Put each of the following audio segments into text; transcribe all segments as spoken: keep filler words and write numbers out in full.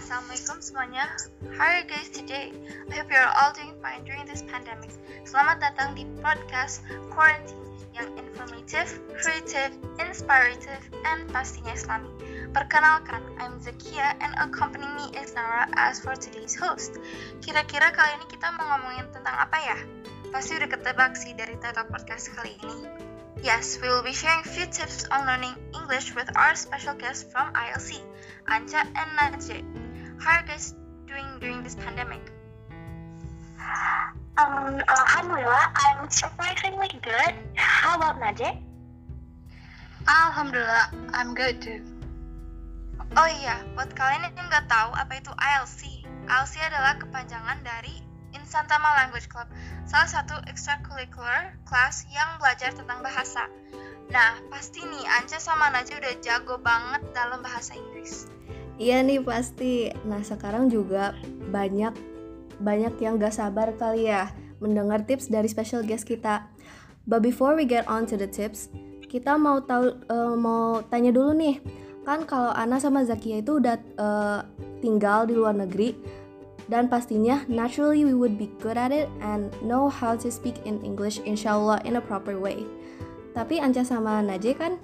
Assalamualaikum semuanya. How are you guys today? I hope you're all doing fine during this pandemic. Selamat datang di podcast Quarantine yang informatif, creative, inspirative, and pastinya Islami. Perkenalkan, I'm Zakia and accompanying me is Nara as for today's host. Kira-kira kali ini kita mau ngomongin tentang apa ya? Pasti udah ketebak sih dari title podcast kali ini. Yes, we will be sharing few tips on learning English with our special guests from I L C, Anja and Najib. How are you guys doing during this pandemic? Um, Alhamdulillah, I'm surprisingly good. How about Najib? Alhamdulillah, I'm good too. Oh iya, buat kalian yang nggak tahu apa itu I L C, I L C adalah kepanjangan dari Incentama Language Club, salah satu extracurricular class yang belajar tentang bahasa. Nah, pasti nih Anca sama Najib udah jago banget dalam bahasa Inggris. Iya nih pasti. Nah, sekarang juga banyak banyak yang gak sabar kali ya mendengar tips dari special guest kita. But before we get on to the tips, kita mau tahu uh, mau tanya dulu nih. Kan kalau Ana sama Zakia itu udah uh, tinggal di luar negeri. Dan pastinya, naturally we would be good at it and know how to speak in English inshallah in a proper way. Tapi Anca sama Najee kan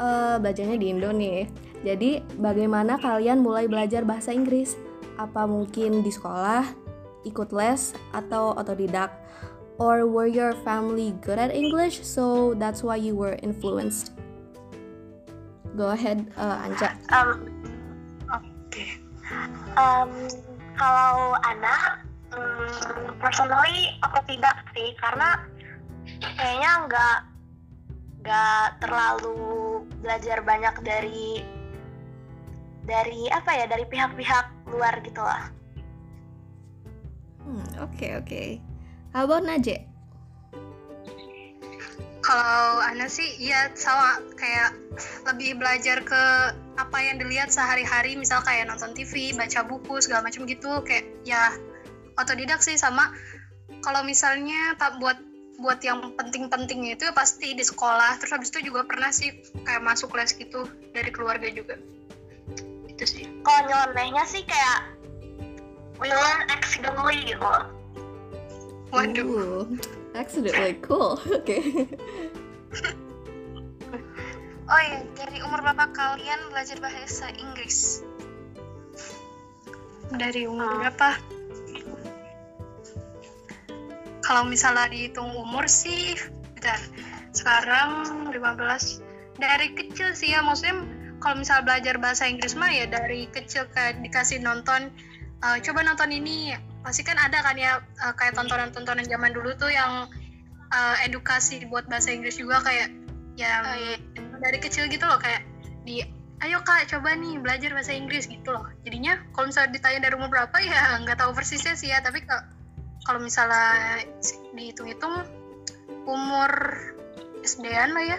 uh, belajarnya di Indo nih. Jadi, bagaimana kalian mulai belajar bahasa Inggris? Apa mungkin di sekolah, ikut les, atau otodidak? Or were your family good at English, so that's why you were influenced? Go ahead, uh, Anca. Um, okay. Um... Kalau anak, hmm, personally aku tidak sih, karena kayaknya nggak nggak terlalu belajar banyak dari dari apa ya dari pihak-pihak luar gitu lah. Hmm, oke okay, oke. Okay. How about Najib? Kalau Ana sih ya sama, kayak lebih belajar ke apa yang dilihat sehari-hari, misal kayak nonton T V, baca buku, segala macam gitu, kayak ya otodidak sih. Sama kalau misalnya buat buat yang penting-pentingnya itu pasti di sekolah, terus habis itu juga pernah sih kayak masuk les gitu dari keluarga juga. Itu sih. Kalau nyelenehnya sih kayak we learn accidentally gitu. Waduh. Ooh. Accidentally, cool, oke okay. Oh iya, dari umur berapa kalian belajar bahasa Inggris? Dari umur oh. berapa? Kalau misalnya dihitung umur sih, bentar, sekarang lima belas. Dari kecil sih ya, maksudnya kalau misalnya belajar bahasa Inggris mah ya dari kecil, kayak dikasih nonton, uh, coba nonton ini ya. Pasti kan ada kan ya, kayak tontonan-tontonan zaman dulu tuh yang uh, edukasi buat bahasa Inggris juga, kayak yang oh, iya. dari kecil gitu loh, kayak di ayo kak coba nih belajar bahasa Inggris gitu loh. Jadinya kalau misalnya ditanya dari umur berapa ya nggak tahu persisnya sih ya, tapi kalau misalnya dihitung-hitung umur S D-an lah ya.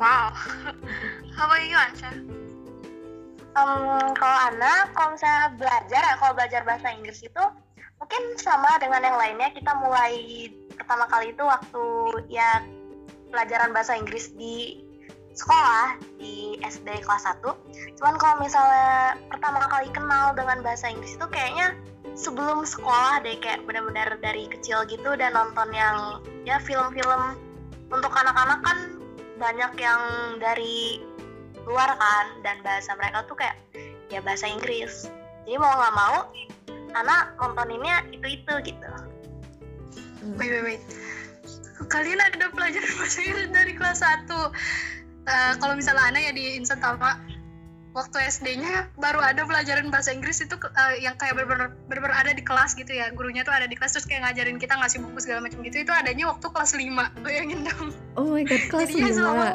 Wow. How about you, Anca? Um, kalau Ana, kalau misalnya belajar, kalau belajar bahasa Inggris itu mungkin sama dengan yang lainnya, kita mulai pertama kali itu waktu ya pelajaran bahasa Inggris di sekolah, di S D kelas satu. Cuman kalau misalnya pertama kali kenal dengan bahasa Inggris itu kayaknya sebelum sekolah deh, kayak benar-benar dari kecil gitu, dan nonton yang ya film-film untuk anak-anak kan banyak yang dari luar kan, dan bahasa mereka tuh kayak ya bahasa Inggris. Jadi mau nggak mau anak nontoninnya itu-itu gitu. hmm. wait wait wait kalian ada pelajaran bahasa Inggris dari kelas satu? Uh, kalau misalnya anak ya di Incentama waktu S D-nya baru ada pelajaran bahasa Inggris itu, uh, yang kayak bener-bener ada di kelas gitu ya, gurunya tuh ada di kelas, terus kayak ngajarin kita, ngasih buku segala macam gitu. Itu adanya waktu kelas lima, bayangin dong. Oh my god, kelas lima.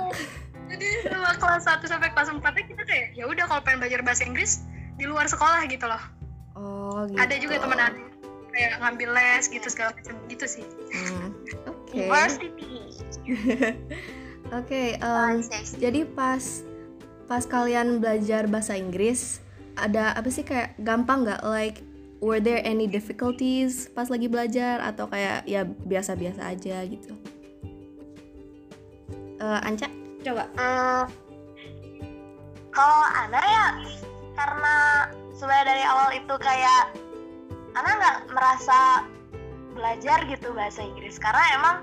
Jadi selama kelas satu sampai kelas empat-nya kita kayak ya udah kalau pengen belajar bahasa Inggris di luar sekolah gitu loh. Oh, gitu. Ada juga teman ada kayak ngambil les gitu segala macam gitu sih. Hmm. Oke. Okay. Oke, okay, um, jadi pas pas kalian belajar bahasa Inggris ada apa sih, kayak gampang nggak? Like were there any difficulties pas lagi belajar, atau kayak ya biasa-biasa aja gitu? Uh, Anca? Coba. Hmm, kalau Ana ya karena sebenarnya dari awal itu kayak Ana nggak merasa belajar gitu bahasa Inggris, karena emang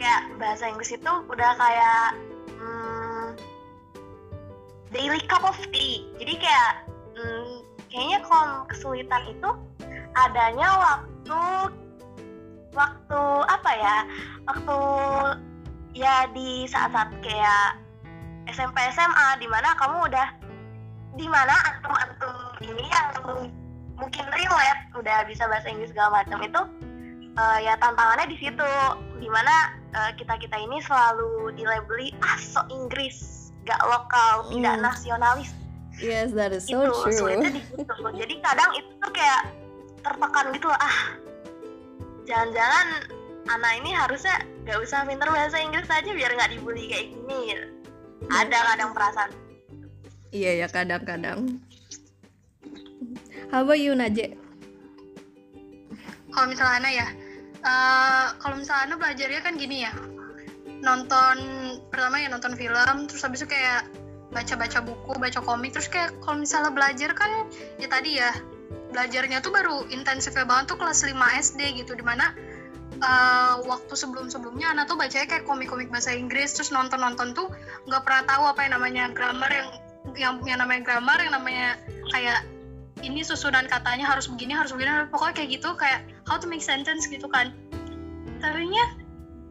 kayak bahasa Inggris itu udah kayak hmm, daily cup of tea. Jadi kayak hmm, kayaknya kalau kesulitan itu adanya waktu waktu apa ya waktu ya di saat-saat kayak S M P S M A, dimana kamu udah dimana antum-antum ini antum mungkin relate udah bisa bahasa Inggris segala macam itu uh, ya tantangannya di situ, dimana uh, kita kita ini selalu dilabeli ah so Inggris, gak lokal, tidak mm. nasionalis. Yes, that is so itu, true. Sulitnya di situ. Jadi kadang itu kayak tertekan gitu, ah jangan-jangan anak ini harusnya gak usah pinter bahasa Inggris aja biar gak dibully kayak gini. Ada kadang perasaan. Iya ya, kadang-kadang. How about you, Najib? Kalau misalnya Ana ya uh, kalau misalnya Ana belajarnya kan gini ya, nonton, pertama ya nonton film, terus habis itu kayak baca-baca buku, baca komik. Terus kayak kalau misalnya belajar kan ya tadi ya, belajarnya tuh baru intensifnya banget tuh kelas lima S D gitu, dimana Uh, waktu sebelum-sebelumnya Ana tuh bacanya kayak komik-komik bahasa Inggris, terus nonton-nonton tuh nggak pernah tahu apa yang namanya grammar, yang yang punya namanya grammar, yang namanya kayak ini susunan katanya harus begini, harus begini, pokoknya kayak gitu, kayak how to make sentence gitu kan. Tadinya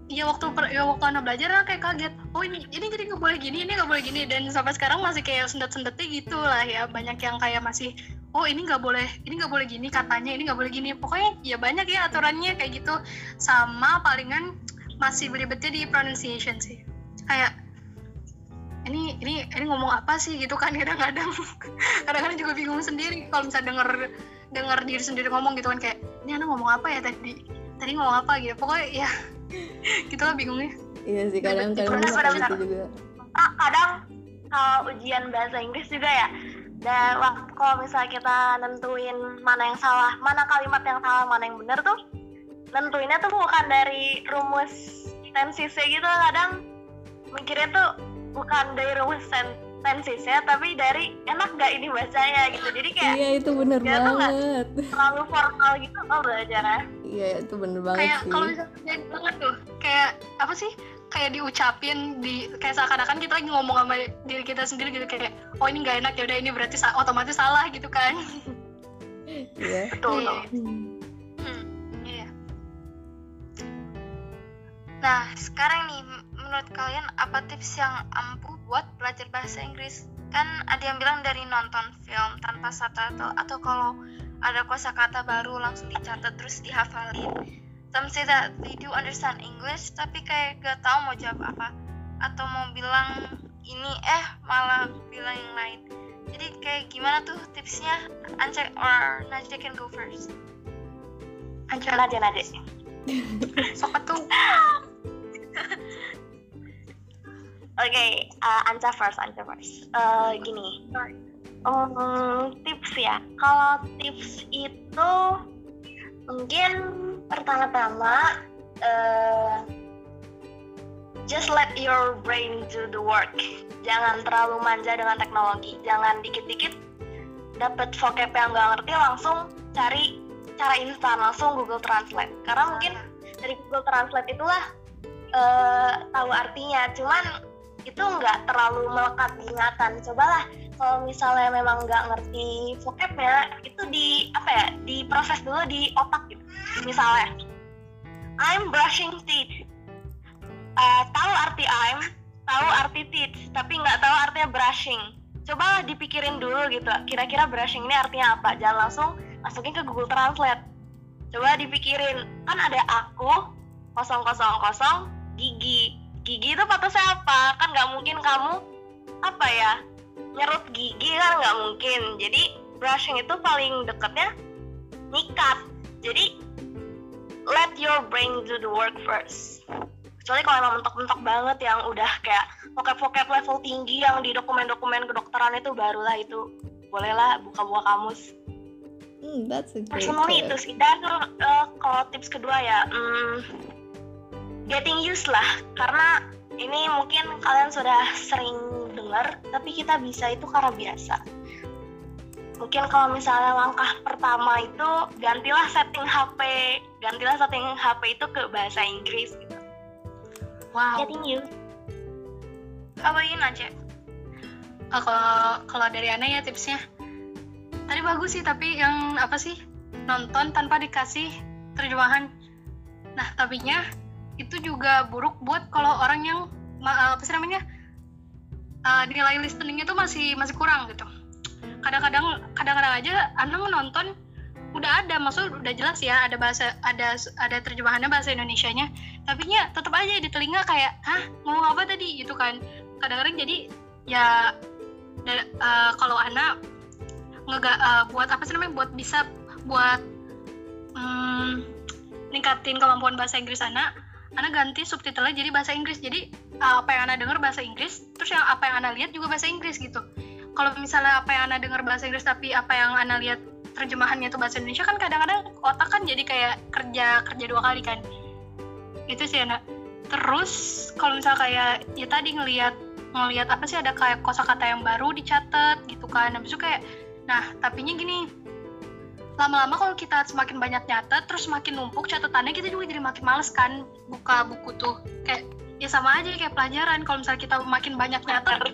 ya waktu per, ya waktu Ana belajar Ana kayak kaget, oh ini ini jadi nggak boleh gini, ini nggak boleh gini, dan sampai sekarang masih kayak sendet-sendetnya gitu lah ya, banyak yang kayak masih oh ini nggak boleh, ini nggak boleh gini katanya, ini nggak boleh gini, pokoknya ya banyak ya aturannya kayak gitu. Sama palingan masih beribetnya di pronunciation sih, kayak ini ini ini ngomong apa sih gitu kan, kadang-kadang kadang-kadang juga bingung sendiri kalau misalnya denger denger diri sendiri ngomong gitu kan, kayak ini Ana ngomong apa ya tadi tadi ngomong apa gitu, pokoknya ya gitulah bingungnya. Iya sih, kadang-kadang juga ah, kadang kalau ujian bahasa Inggris juga ya. Dan waktu kalau misalnya kita nentuin mana yang salah, mana kalimat yang salah, mana yang benar tuh, nentuinnya tuh bukan dari rumus tensisnya gitu, kadang mikirnya tuh bukan dari rumus tensisnya, tapi dari enak gak ini bacanya gitu. Jadi kayak iya itu benar banget. Terlalu formal gitu kalau belajarnya. Iya itu benar banget. Kayak kalau misalnya banget tuh, kayak apa sih? Kayak diucapin di kayak seakan-akan kita lagi ngomong sama diri kita sendiri gitu, kayak oh ini nggak enak ya udah ini berarti sa- otomatis salah gitu kan. Iya. Betul. Iya. Iya. Nah sekarang nih, menurut kalian apa tips yang ampuh buat belajar bahasa Inggris? Kan ada yang bilang dari nonton film tanpa subtitle, atau kalau ada kosakata baru langsung dicatat terus dihafalin. Some say that they do understand English, tapi kayak gak tahu mau jawab apa, atau mau bilang ini eh malah bilang yang lain. Jadi kayak gimana tuh tipsnya? Anja or Najib can go first. Anja, Najib, Najib. Sobat tuh. Oke, Anja first, Anja first. Uh, gini. Um, tips ya. Kalau tips itu mungkin pertama-tama uh, just let your brain do the work. Jangan terlalu manja dengan teknologi, jangan dikit-dikit dapat vocab yang nggak ngerti langsung cari cara instan, langsung Google Translate, karena mungkin dari Google Translate itulah uh, tahu artinya, cuman itu nggak terlalu melekat di ingatan. Cobalah kalau misalnya memang nggak ngerti vocabnya, itu di apa ya, diproses dulu di otak gitu. Misalnya, I'm brushing teeth. Uh, tahu arti I'm, tahu arti teeth, tapi nggak tahu artinya brushing. Coba dipikirin dulu gitu, kira-kira brushing ini artinya apa? Jangan langsung masukin ke Google Translate. Coba dipikirin, kan ada aku, kosong kosong kosong gigi. Gigi itu patosnya apa? Kan nggak mungkin kamu apa ya? Nyerut gigi kan nggak mungkin, jadi brushing itu paling dekatnya nyikat. Jadi let your brain do the work first, kecuali kalau emang mentok-mentok banget yang udah kayak vocab-vocab level tinggi yang di dokumen-dokumen kedokteran itu, barulah itu bolehlah buka-buka kamus. Hmm, that's a great personally tip. Itu sih. Dan uh, kalau tips kedua ya um, getting used lah, karena ini mungkin kalian sudah sering dengar, tapi kita bisa itu karena biasa. mungkin kalau misalnya langkah pertama itu gantilah setting H P, gantilah setting H P itu ke bahasa Inggris gitu. Wow. Getting you. Apa ini aja? Oh, kalau kalau dari Ana ya tipsnya tadi bagus sih, tapi yang apa sih, nonton tanpa dikasih terjemahan. Nah, tapinya itu juga buruk buat kalau orang yang apa sih namanya uh, nilai listeningnya tuh masih masih kurang gitu. Kadang-kadang kadang-kadang aja Ana nonton udah ada, maksud udah jelas ya, ada bahasa ada ada terjemahannya bahasa Indonesianya, tapi nya tetap aja di telinga kayak hah ngomong apa tadi gitu kan. Kadang-kadang jadi ya da, uh, kalau Ana ngega uh, buat apa sih namanya buat bisa buat um, ningkatin kemampuan bahasa Inggris Ana, Ana ganti subtitlenya jadi bahasa Inggris. Jadi uh, apa yang Ana dengar bahasa Inggris, terus yang apa yang Ana lihat juga bahasa Inggris gitu. Kalau misalnya apa yang Ana dengar bahasa Inggris tapi apa yang Ana lihat terjemahannya itu bahasa Indonesia, kan kadang-kadang otak kan jadi kayak kerja kerja dua kali kan. Itu sih Ana. Terus kalau misalnya kayak ya tadi ngelihat ngelihat apa sih ada kayak kosakata yang baru dicatat gitu kan. Habis itu kayak nah, tapinya gini. Lama-lama kalau kita semakin banyak nyatet terus makin numpuk catatannya, kita juga jadi makin males kan buka buku tuh. Kayak ya sama aja kayak pelajaran, kalau misalnya kita makin banyak nyatet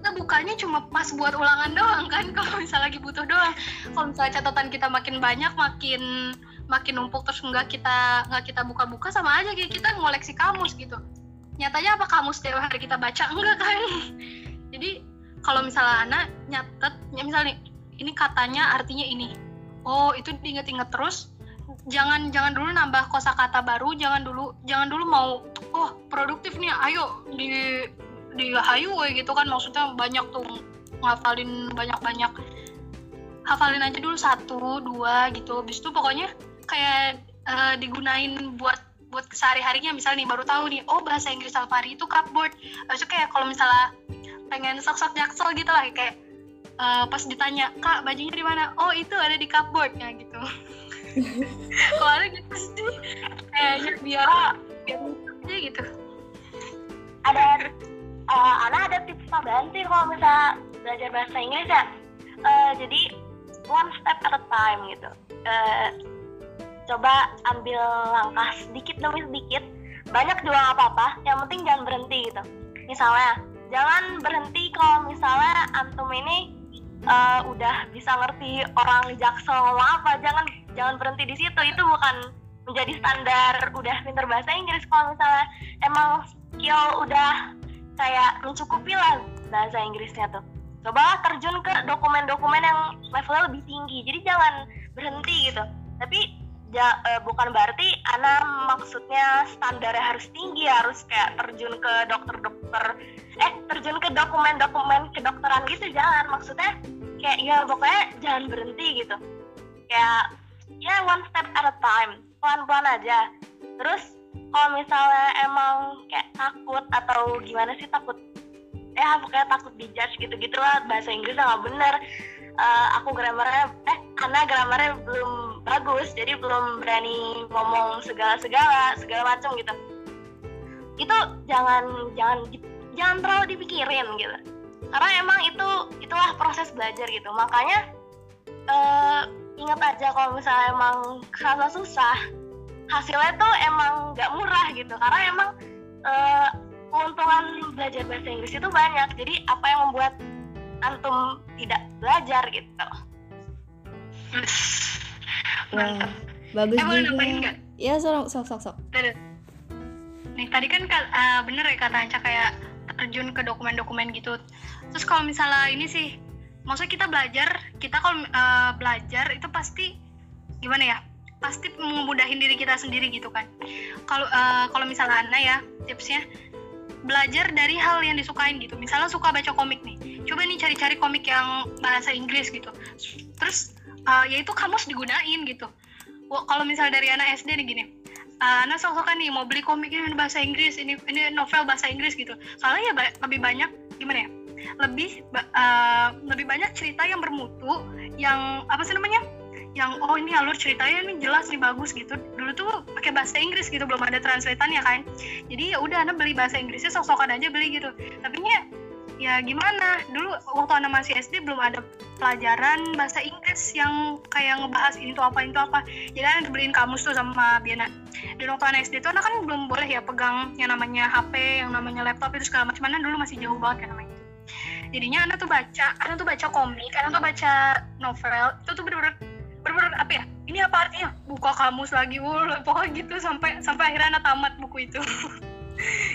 kita bukanya cuma pas buat ulangan doang kan, kalau misalnya lagi butuh doang. Kalau misalnya catatan kita makin banyak, makin makin numpuk terus nggak kita nggak kita buka-buka, sama aja kayak kita ngoleksi kamus gitu. Nyatanya apa kamus tiap hari kita baca? Enggak kan. Jadi kalau misalnya anak nyatet, misalnya ini katanya artinya ini, oh itu diinget-inget terus. Jangan jangan dulu nambah kosakata baru, jangan dulu jangan dulu mau oh produktif nih, ayo di di hayu gitu kan, maksudnya banyak tuh ngafalin banyak-banyak, hafalin aja dulu satu dua gitu, habis itu pokoknya kayak uh, digunain buat buat kesehari-harinya. Misalnya nih baru tahu nih oh bahasa Inggris Alfari itu cupboard, habis itu kayak kalau misalnya pengen sok-sok jaksel gitu lah, kayak uh, pas ditanya kak bajunya di mana, oh itu ada di cupboardnya gitu. Kalau ada gitu sih kayaknya biar biar gitu ada. Uh, Ana ada tips tambahan sih kalau bisa belajar bahasa Inggris ya. Uh, jadi one step at a time gitu. Uh, coba ambil langkah sedikit demi sedikit. Banyak juga nggak apa-apa. Yang penting jangan berhenti gitu. Misalnya jangan berhenti kalau misalnya antum ini uh, udah bisa ngerti orang di Jaksel ngomong apa. Jangan jangan berhenti di situ. Itu bukan menjadi standar udah pinter bahasa Inggris. Kalau misalnya emang skill udah kayak mencukupi lah bahasa Inggrisnya tuh, coba terjun ke dokumen-dokumen yang levelnya lebih tinggi. Jadi jangan berhenti gitu. Tapi ja, e, bukan berarti Ana maksudnya standarnya harus tinggi, harus kayak terjun ke dokter-dokter, eh terjun ke dokumen-dokumen kedokteran gitu. Jangan, maksudnya kayak ya pokoknya jangan berhenti gitu. Kayak ya one step at a time, pelan-pelan aja. Terus kalau misalnya emang kayak takut atau gimana sih, takut ya pokoknya takut dijudge gitu-gitu lah, bahasa Inggris nggak bener, uh, aku grammarnya eh Ana grammarnya belum bagus jadi belum berani ngomong segala-segala segala macam gitu. Itu jangan jangan jangan terlalu dipikirin gitu, karena emang itu itulah proses belajar gitu. Makanya uh, ingat aja kalau misalnya emang kerasa susah, hasilnya tuh emang nggak murah gitu, karena emang e, keuntungan belajar bahasa Inggris itu banyak. Jadi apa yang membuat antum tidak belajar gitu? Wah, bagus eh, juga. Boleh nambahin nggak? Ya sok sok sok sok. Nih tadi kan uh, bener ya kata Anca kayak terjun ke dokumen-dokumen gitu. Terus kalau misalnya ini sih, maksudnya kita belajar, kita kalau uh, belajar itu pasti gimana ya? Pasti memudahin diri kita sendiri gitu kan. Kalau uh, kalau misalnya Ana ya tipsnya belajar dari hal yang disukain gitu. Misalnya suka baca komik nih, coba nih cari-cari komik yang bahasa Inggris gitu. Terus uh, ya itu kamus digunain gitu. Kalau misalnya dari Ana S D nih gini, uh, Ana sok-sokan nih mau beli komik ini bahasa Inggris, ini ini novel bahasa Inggris gitu. Soalnya ya ba- lebih banyak gimana ya? Lebih uh, lebih banyak cerita yang bermutu, yang apa sih namanya? Yang oh ini alur ceritanya ini jelas nih bagus gitu. Dulu tuh pakai bahasa Inggris gitu, belum ada translateannya kan. Jadi ya udah Ana beli bahasa Inggrisnya sok-sokan aja beli gitu. Tapi nya ya gimana, dulu waktu Anda masih S D belum ada pelajaran bahasa Inggris yang kayak ngebahas ini tuh apa, ini tuh apa. Jadi Anda dibeliin kamus tuh sama Biana. Dan waktu Anda S D tuh Anda kan belum boleh ya pegang yang namanya H P, yang namanya laptop itu segala macam. Anda dulu masih jauh banget kan namanya. Jadinya Anda tuh baca, Anda tuh baca komik, Anda tuh baca novel, itu tuh bener-bener bener-bener apa ya, ini apa artinya? Buka kamus lagi, wul, pokoknya gitu sampai sampai akhirnya Anda tamat buku itu.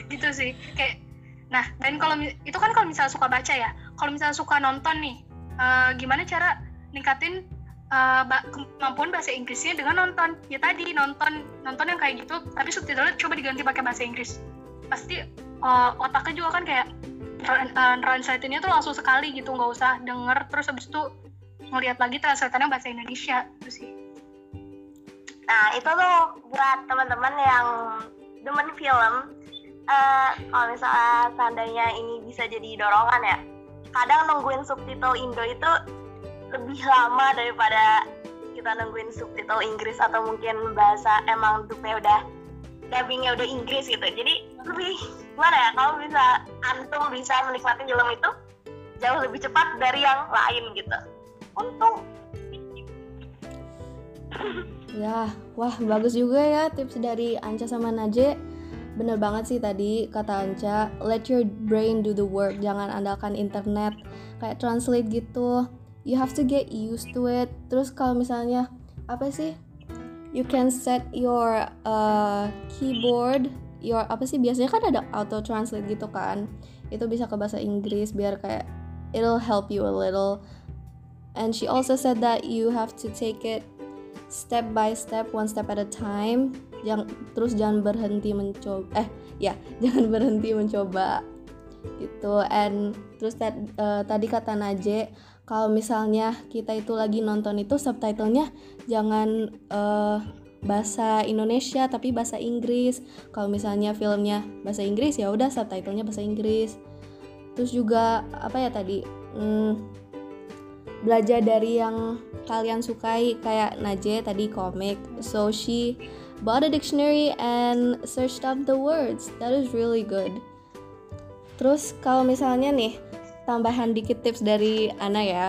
Gitu sih, kayak. Nah, dan kalau itu kan kalau misalnya suka baca ya, kalau misalnya suka nonton nih, uh, gimana cara ningkatin uh, kemampuan bahasa Inggrisnya dengan nonton? Ya tadi nonton nonton yang kayak gitu, tapi subtitlenya coba diganti pakai bahasa Inggris. Pasti uh, otaknya juga kan kayak uh, translate-nya tuh langsung sekali gitu, nggak usah denger terus habis itu ngelihat lagi translate-nya bahasa Indonesia itu sih. Nah, itu tuh buat teman-teman yang demen film. Uh, kalau misalnya seandainya ini bisa jadi dorongan ya, kadang nungguin subtitle Indo itu lebih lama daripada kita nungguin subtitle Inggris, atau mungkin bahasa emang dubnya udah dubbingnya udah Inggris gitu. Jadi lebih gimana ya, kalau bisa antum bisa menikmati film itu jauh lebih cepat dari yang lain gitu. Untung ya, wah bagus juga ya tips dari Anja sama Najib. Bener banget sih tadi kata Anca, let your brain do the work, jangan andalkan internet kayak translate gitu, you have to get used to it. Terus kalau misalnya apa sih, you can set your uh, keyboard, your apa sih biasanya kan ada auto translate gitu kan, itu bisa ke bahasa Inggris biar kayak it'll help you a little. And she also said that you have to take it step by step, one step at a time. Jangan, terus jangan berhenti mencoba eh ya jangan berhenti mencoba gitu. And terus t- uh, tadi kata Naje, kalau misalnya kita itu lagi nonton itu subtitlenya jangan uh, bahasa Indonesia tapi bahasa Inggris. Kalau misalnya filmnya bahasa Inggris ya udah subtitlenya bahasa Inggris. Terus juga apa ya tadi, hmm, belajar dari yang kalian sukai kayak Naje tadi komik, so she bought a dictionary and searched up the words. That is really good. Terus kalau misalnya nih tambahan dikit tips dari Ana ya,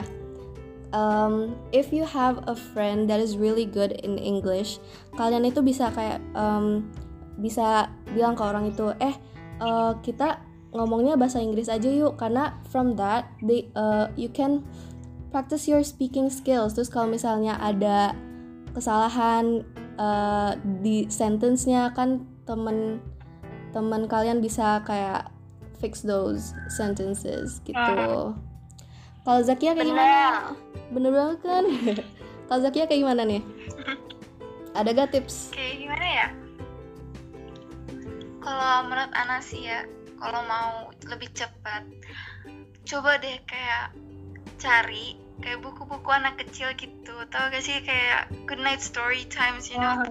um, if you have a friend that is really good in English, kalian itu bisa kayak um, bisa bilang ke orang itu, eh uh, kita ngomongnya bahasa Inggris aja yuk, karena from that they, uh, you can practice your speaking skills. Terus kalau misalnya ada kesalahan Uh, di sentence-nya kan temen temen kalian bisa kayak fix those sentences gitu. Uh. Kalau Zakia kayak bener. Gimana? Bener banget kan? Kalau Zakia kayak gimana nih? Ada gak tips? Kayak gimana ya? Kalau menurut Ana sih ya, kalau mau lebih cepat, coba deh kayak cari kayak buku-buku anak kecil gitu, tau gak sih kayak Goodnight Story Times, you know, oh.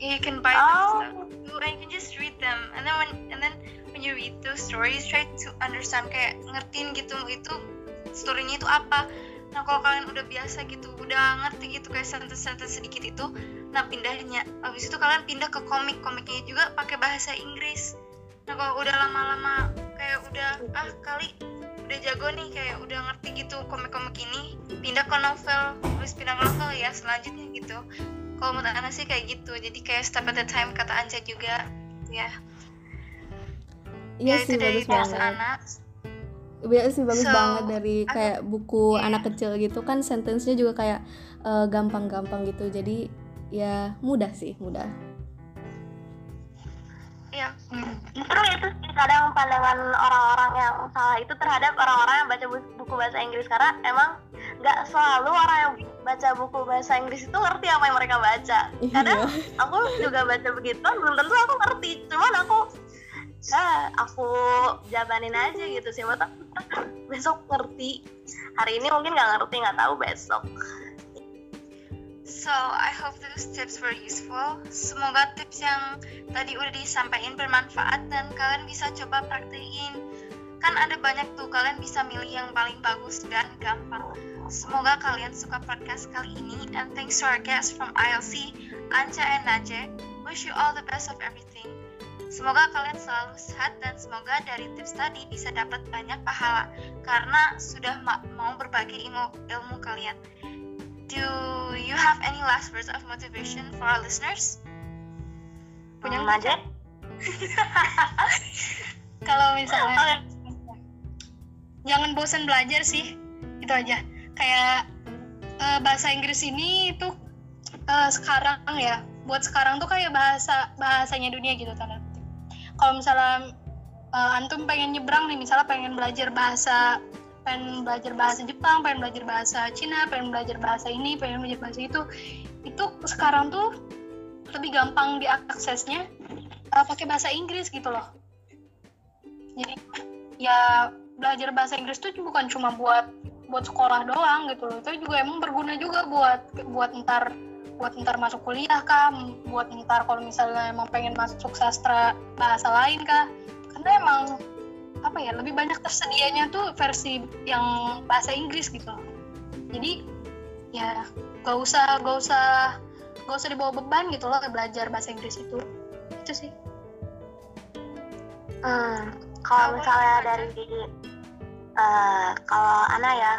You can buy oh. them stuff, and you can just read them, and then when and then when you read those stories, try to understand kayak ngertiin gitu, itu story-nya itu apa. Nah kalau kalian udah biasa gitu, udah ngerti gitu kayak sentence-sentence sedikit itu, nah pindahnya, abis itu kalian pindah ke komik, komiknya juga pakai bahasa Inggris. Nah kalau udah lama-lama kayak udah ah kali udah jago nih, kayak udah ngerti gitu komik-komik ini, pindah ke novel, terus pindah ke novel ya selanjutnya gitu. Kalau menurut Ana sih kayak gitu, jadi kayak step at a time kata Anja juga ya. Iya sih, bagus banget. Iya sih, bagus so, banget dari kayak buku yeah. anak kecil gitu kan, sentence-nya juga kayak uh, gampang-gampang gitu, jadi ya mudah sih, mudah. Iya, terus itu kadang pandangan orang-orang yang salah itu terhadap orang-orang yang baca buku bahasa Inggris, karena emang nggak selalu orang yang baca buku bahasa Inggris itu ngerti apa yang mereka baca. Kadang aku juga baca begitu, belum tentu aku ngerti, cuman aku ah, aku jabanin aja gitu sih, mata besok ngerti. Hari ini mungkin nggak ngerti, nggak tahu besok. So, I hope those tips were useful. Semoga tips yang tadi udah disampaikan bermanfaat dan kalian bisa coba praktekin. Kan ada banyak tuh, kalian bisa milih yang paling bagus dan gampang. Semoga kalian suka podcast kali ini, and thanks to our guests from I L C, Anja and Najee. Wish you all the best of everything. Semoga kalian selalu sehat dan semoga dari tips tadi bisa dapat banyak pahala karena sudah ma- mau berbagi ilmu, ilmu kalian. Do you have any last words of motivation for our listeners? Punya um, Najib? Kalau misalnya jangan bosan belajar sih, itu aja. Kayak uh, bahasa Inggris ini tuh uh, sekarang ya. Buat sekarang tuh kayak bahasa bahasanya dunia gitu tanda kutip. Kalau misalnya uh, antum pengen nyebrang nih, misalnya pengen belajar bahasa, pengen belajar bahasa Jepang, pengen belajar bahasa Cina, pengen belajar bahasa ini, pengen belajar bahasa itu, itu sekarang tuh lebih gampang diaksesnya uh, pakai bahasa Inggris gitu loh. Jadi ya belajar bahasa Inggris tuh bukan cuma buat buat sekolah doang gitu loh. Itu juga emang berguna juga buat buat ntar buat ntar masuk kuliah kah, buat ntar kalau misalnya emang pengen masuk sastra bahasa lain kah, karena emang apa ya, lebih banyak tersedianya tuh versi yang bahasa Inggris gitu. Jadi ya gak usah gak usah gak usah dibawa beban gitu loh belajar bahasa Inggris itu itu sih. Hmm, kalau misalnya dari uh, kalau Ana ya.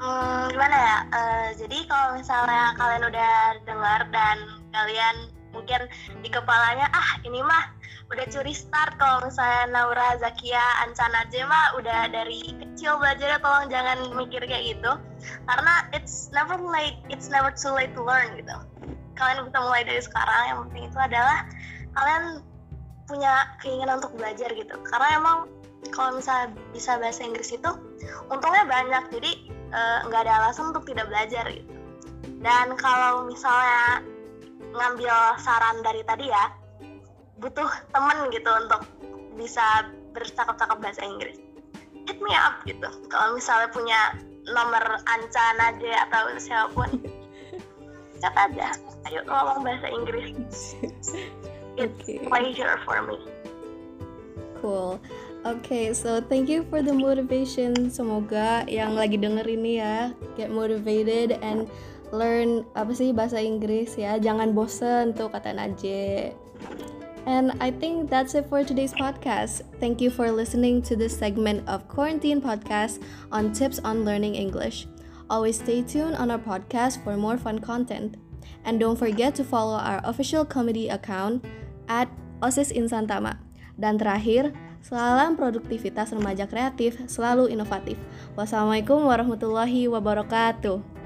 Hmm, gimana ya, uh, jadi kalau misalnya kalian udah dengar dan kalian mungkin di kepalanya, ah ini mah udah curi start kalau misalnya Naura, Zakia, Anja, Najib mah udah dari kecil belajarnya, tolong jangan mikir kayak gitu karena it's never late, it's never too late to learn gitu. Kalian bisa mulai dari sekarang, yang penting itu adalah kalian punya keinginan untuk belajar gitu, karena emang kalau misalnya bisa bahasa Inggris itu untungnya banyak, jadi nggak uh, ada alasan untuk tidak belajar gitu. Dan kalau misalnya ngambil saran dari tadi ya, butuh temen gitu untuk bisa bercakap-cakap bahasa Inggris. Hit me up gitu. Kalau misalnya punya nomor Anca, Najib atau siapapun, chat aja. Ayo ngomong bahasa Inggris. It's okay. Pleasure for me. Cool. Okay, so thank you for the motivation. Semoga yang lagi denger ini ya get motivated and learn apa sih bahasa Inggris ya. Jangan bosen tuh kata Najib. And I think that's it for today's podcast. Thank you for listening to this segment of Quarantine Podcast on tips on learning English. Always stay tuned on our podcast for more fun content. And don't forget to follow our official comedy account at O S I S Incentama. Dan terakhir, salam produktivitas remaja kreatif, selalu inovatif. Wassalamualaikum warahmatullahi wabarakatuh.